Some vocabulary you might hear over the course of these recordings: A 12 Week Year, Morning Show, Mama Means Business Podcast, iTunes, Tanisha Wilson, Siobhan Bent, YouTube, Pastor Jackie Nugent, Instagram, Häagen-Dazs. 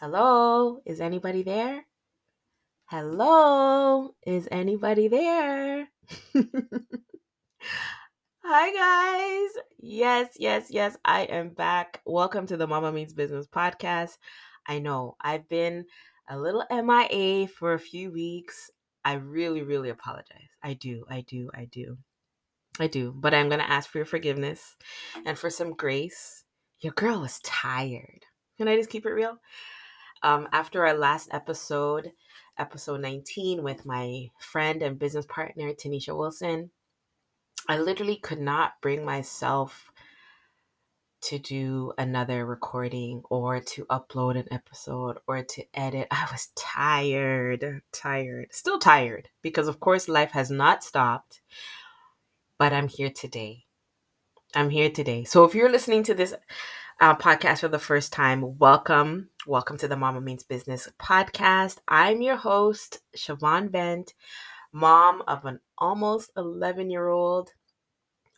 Hello, is anybody there? Hello, is anybody there? Hi, guys. Yes, I am back. Welcome to the Mama Means Business Podcast. I know I've been a little MIA for a few weeks. I really apologize. I do. But I'm going to ask for your forgiveness and for some grace. Your girl was tired. Can I just keep it real? After our last episode 19 with my friend and business partner, Tanisha Wilson, I literally could not bring myself to do another recording or to upload an episode or to edit. I was tired, still tired, because of course life has not stopped, but I'm here today. So if you're listening to this podcast for the first time, welcome to the Mama Means Business Podcast. I'm your host, Siobhan Bent, mom of an almost 11-year-old,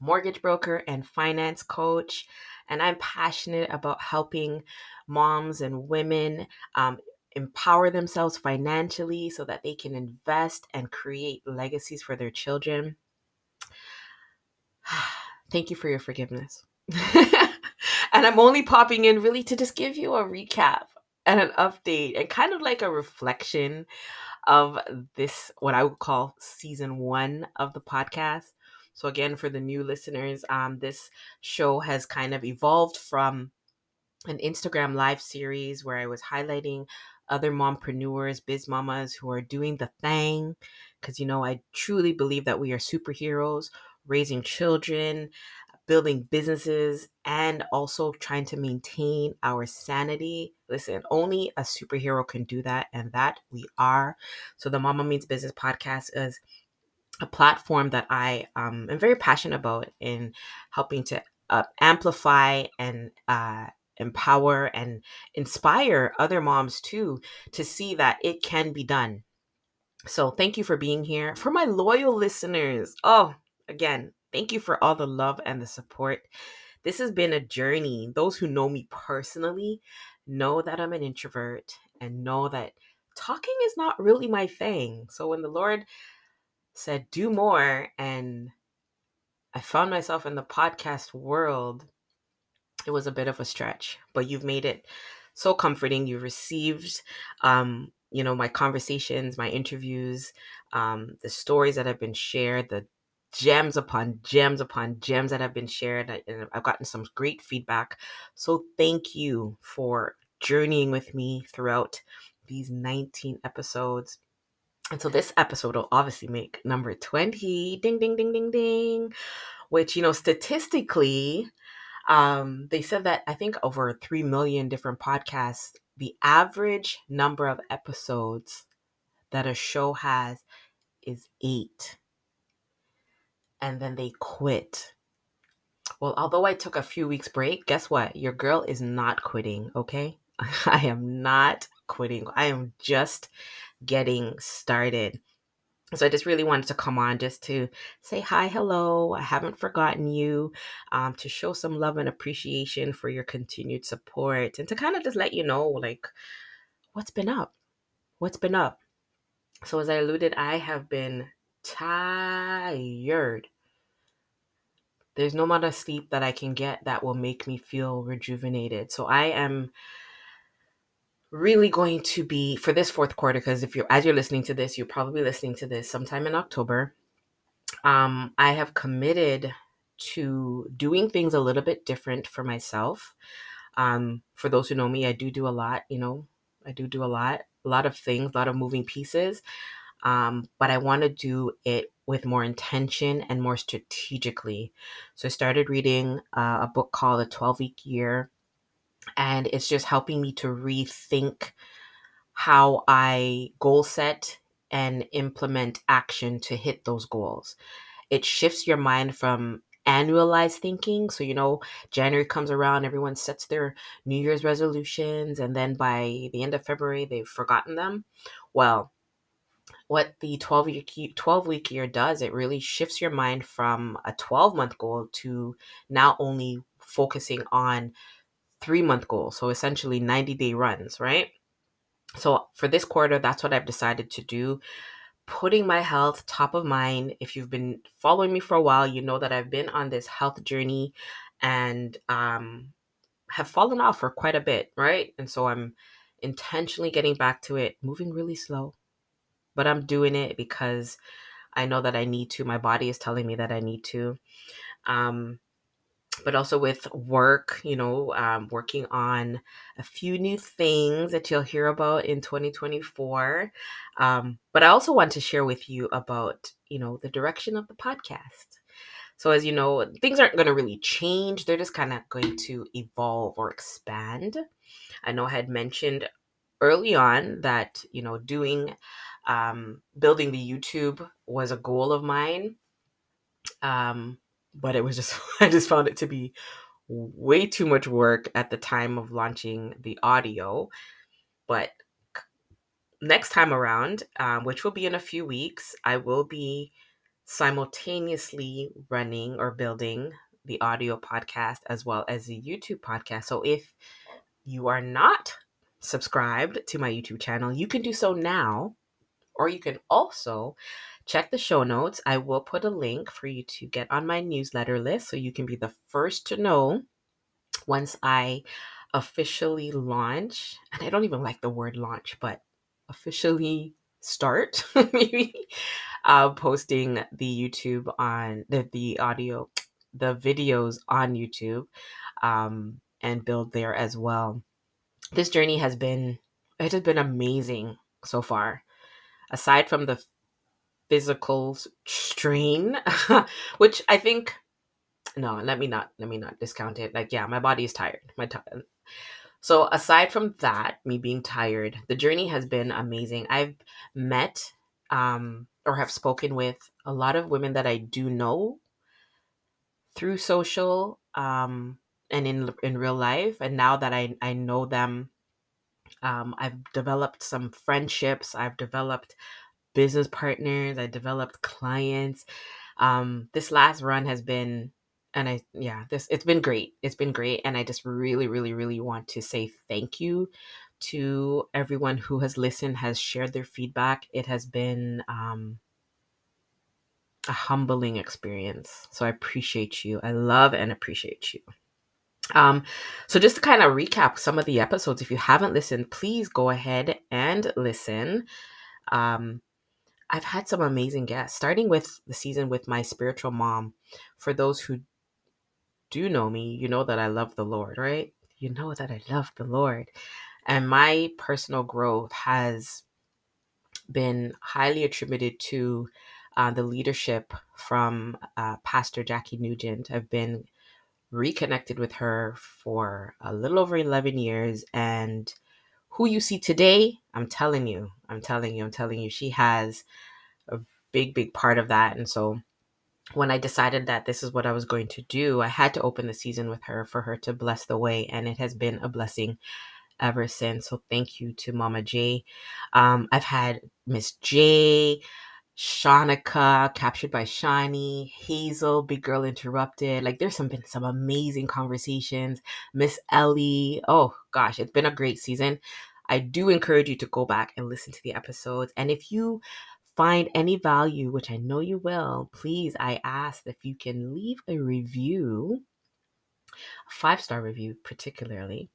mortgage broker and finance coach, and I'm passionate about helping moms and women empower themselves financially so that they can invest and create legacies for their children. Thank you for your forgiveness. And I'm only popping in really to just give you a recap and an update and kind of like a reflection of this, what I would call season one of the podcast. So again, for the new listeners, this show has kind of evolved from an Instagram live series where I was highlighting other mompreneurs, biz mamas who are doing the thing. Because, you know, I truly believe that we are superheroes, raising children, building businesses, and also trying to maintain our sanity. Listen, only a superhero can do that, and that we are. So the Mama Means Business Podcast is a platform that I am very passionate about in helping to amplify and empower and inspire other moms too, to see that it can be done. So thank you for being here. For my loyal listeners, oh, again, thank you for all the love and the support. This has been a journey. Those who know me personally know that I'm an introvert and know that talking is not really my thing. So when the Lord said, do more, and I found myself in the podcast world, it was a bit of a stretch, but you've made it so comforting. You've received, you know, my conversations, my interviews, the stories that have been shared, the gems upon gems upon gems that have been shared. And I've gotten some great feedback. So thank you for journeying with me throughout these 19 episodes. And so this episode will obviously make number 20, ding, ding, ding, ding, ding, which, you know, statistically, they said that I think over 3 million different podcasts, the average number of episodes that a show has is 8. And then they quit. Well, although I took a few weeks break, guess what? Your girl is not quitting, okay? I am not quitting. I am just getting started. So I just really wanted to come on just to say hi, hello. I haven't forgotten you, to show some love and appreciation for your continued support and to kind of just let you know, like, what's been up. So as I alluded, I have been tired. There's no amount of sleep that I can get that will make me feel rejuvenated. So I am really going to be, for this fourth quarter, because as you're listening to this, you're probably listening to this sometime in October. I have committed to doing things a little bit different for myself. For those who know me, I do a lot, you know, a lot of things, a lot of moving pieces. But I want to do it with more intention and more strategically. So I started reading a book called A 12 Week Year. And it's just helping me to rethink how I goal set and implement action to hit those goals. It shifts your mind from annualized thinking. So, you know, January comes around, everyone sets their New Year's resolutions, and then by the end of February, they've forgotten them. Well, what the 12-week year does, it really shifts your mind from a 12-month goal to now only focusing on 3-month goals. So essentially 90-day runs, right? So for this quarter, that's what I've decided to do. Putting my health top of mind. If you've been following me for a while, you know that I've been on this health journey and have fallen off for quite a bit, right? And so I'm intentionally getting back to it, moving really slow. But I'm doing it because I know that I need to. My body is telling me that I need to. But also with work, working on a few new things that you'll hear about in 2024. But I also want to share with you about, the direction of the podcast. So as you know, things aren't going to really change. They're just kind of going to evolve or expand. I know I had mentioned early on that, building the YouTube was a goal of mine. But it was I just found it to be way too much work at the time of launching the audio. But next time around, which will be in a few weeks, I will be simultaneously running or building the audio podcast as well as the YouTube podcast. So if you are not subscribed to my YouTube channel, you can do so now, or you can also check the show notes. I will put a link for you to get on my newsletter list so you can be the first to know once I officially launch. And I don't even like the word launch, but officially start maybe posting the videos on YouTube and build there as well. This journey has been amazing so far. Aside from the physical strain, which I think, let me not discount it. My body is tired. So aside from that, me being tired, the journey has been amazing. I've met or have spoken with a lot of women that I do know through social and in real life. And now that I know them, I've developed some friendships. I've developed business partners. I developed clients. This last run has been, it's been great. It's been great. And I just really, really, really want to say thank you to everyone who has listened, has shared their feedback. It has been a humbling experience. So I appreciate you. I love and appreciate you. So just to kind of recap some of the episodes, if you haven't listened, please go ahead and listen. I've had some amazing guests, starting with the season with my spiritual mom. For those who do know me, you know that I love the Lord, right? You know that I love the Lord. And my personal growth has been highly attributed to the leadership from Pastor Jackie Nugent. I've been reconnected with her for a little over 11 years. And who you see today, I'm telling you, she has a big, big part of that. And so when I decided that this is what I was going to do, I had to open the season with her for her to bless the way. And it has been a blessing ever since. So thank you to Mama J. I've had Miss J, Shanika, Captured by Shani, Hazel, Big Girl Interrupted. There's been some amazing conversations. Miss Ellie. Oh gosh, it's been a great season. I do encourage you to go back and listen to the episodes. And if you find any value, which I know you will, please, I ask if you can leave a review, a 5-star review particularly,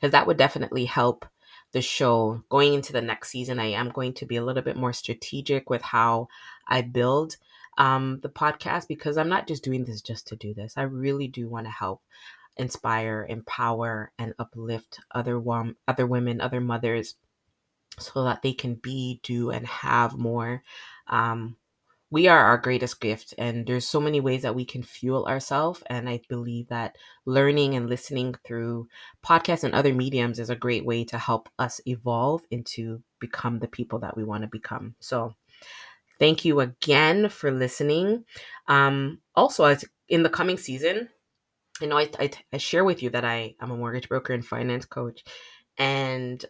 because that would definitely help the show. Going into the next season, I am going to be a little bit more strategic with how I build the podcast, because I'm not just doing this just to do this. I really do want to help inspire, empower, and uplift other women, other mothers, so that they can be, do, and have more. We are our greatest gift, and there's so many ways that we can fuel ourselves. And I believe that learning and listening through podcasts and other mediums is a great way to help us evolve into become the people that we want to become. So thank you again for listening. Also, as in the coming season, I share with you that I am a mortgage broker and finance coach, and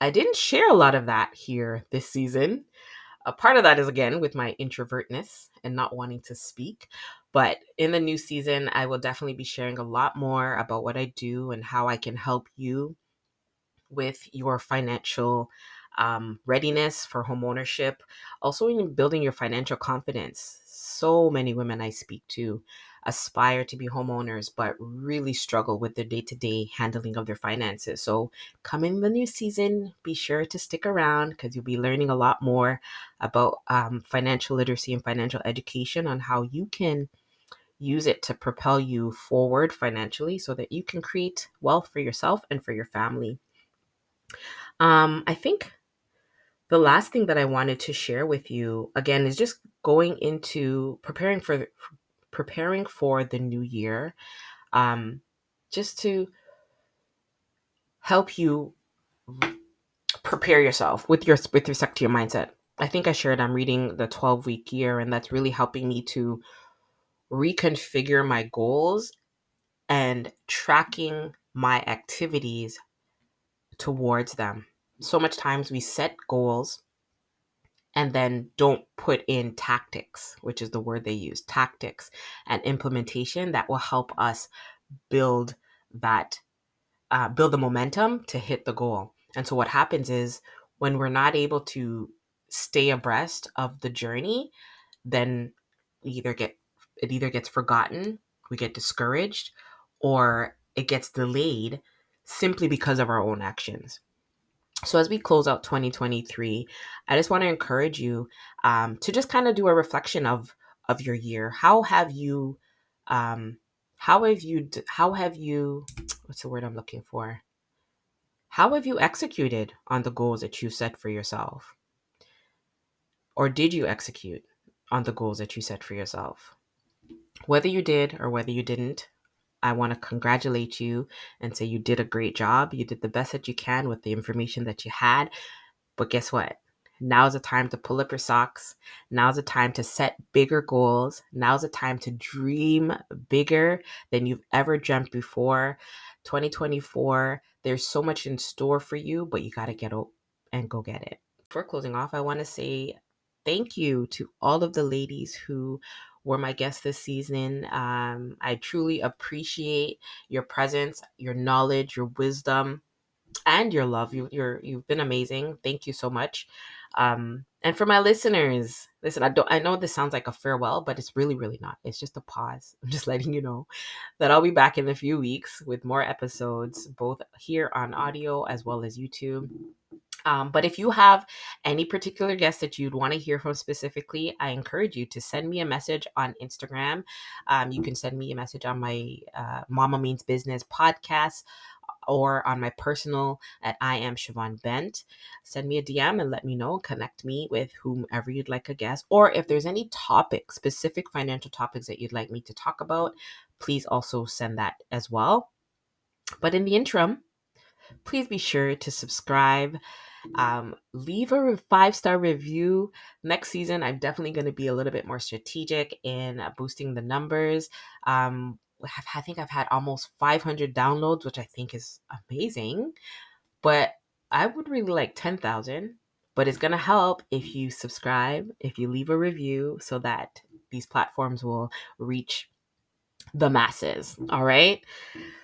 I didn't share a lot of that here this season. A part of that is, again, with my introvertness and not wanting to speak. But in the new season, I will definitely be sharing a lot more about what I do and how I can help you with your financial readiness for homeownership. Also in building your financial confidence. So many women I speak to aspire to be homeowners, but really struggle with their day-to-day handling of their finances. So coming the new season, be sure to stick around because you'll be learning a lot more about financial literacy and financial education on how you can use it to propel you forward financially so that you can create wealth for yourself and for your family. I think the last thing that I wanted to share with you, again, is just going into preparing for the new year, just to help you prepare yourself with respect to your mindset. I think I shared I'm reading the 12 Week Year, and that's really helping me to reconfigure my goals and tracking my activities towards them. So much times we set goals and then don't put in tactics, which is the word they use, tactics and implementation that will help us build that, build the momentum to hit the goal. And so what happens is when we're not able to stay abreast of the journey, then it either gets forgotten, we get discouraged, or it gets delayed simply because of our own actions. So as we close out 2023, I just want to encourage you to just kind of do a reflection of your year. How have you executed on the goals that you set for yourself? Or did you execute on the goals that you set for yourself? Whether you did or whether you didn't, I want to congratulate you and say you did a great job. You did the best that you can with the information that you had. But guess what? Now's the time to pull up your socks. Now's the time to set bigger goals. Now's the time to dream bigger than you've ever dreamt before. 2024, there's so much in store for you, but you got to get out and go get it. Before closing off, I want to say thank you to all of the ladies who were my guests this season. I truly appreciate your presence, your knowledge, your wisdom, and your love. You've been amazing. Thank you so much. And for my listeners, listen, I know this sounds like a farewell, but it's really, really not. It's just a pause. I'm just letting you know that I'll be back in a few weeks with more episodes, both here on audio as well as YouTube. But if you have any particular guests that you'd want to hear from specifically, I encourage you to send me a message on Instagram. You can send me a message on my Mama Means Business podcast or on my personal at I am Siobhan Bent. Send me a DM and let me know. Connect me with whomever you'd like a guest. Or if there's any topic, specific financial topics that you'd like me to talk about, please also send that as well. But in the interim, please be sure to subscribe. Leave a 5-star review. Next season, I'm definitely going to be a little bit more strategic in boosting the numbers. I think I've had almost 500 downloads, which I think is amazing. But I would really like 10,000. But it's going to help if you subscribe, if you leave a review, so that these platforms will reach the masses. All right.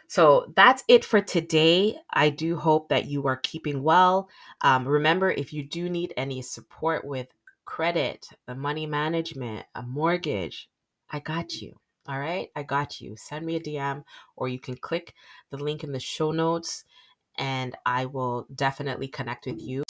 So that's it for today. I do hope that you are keeping well. Remember, if you do need any support with credit, money management, a mortgage, I got you. All right. I got you. Send me a DM, or you can click the link in the show notes and I will definitely connect with you.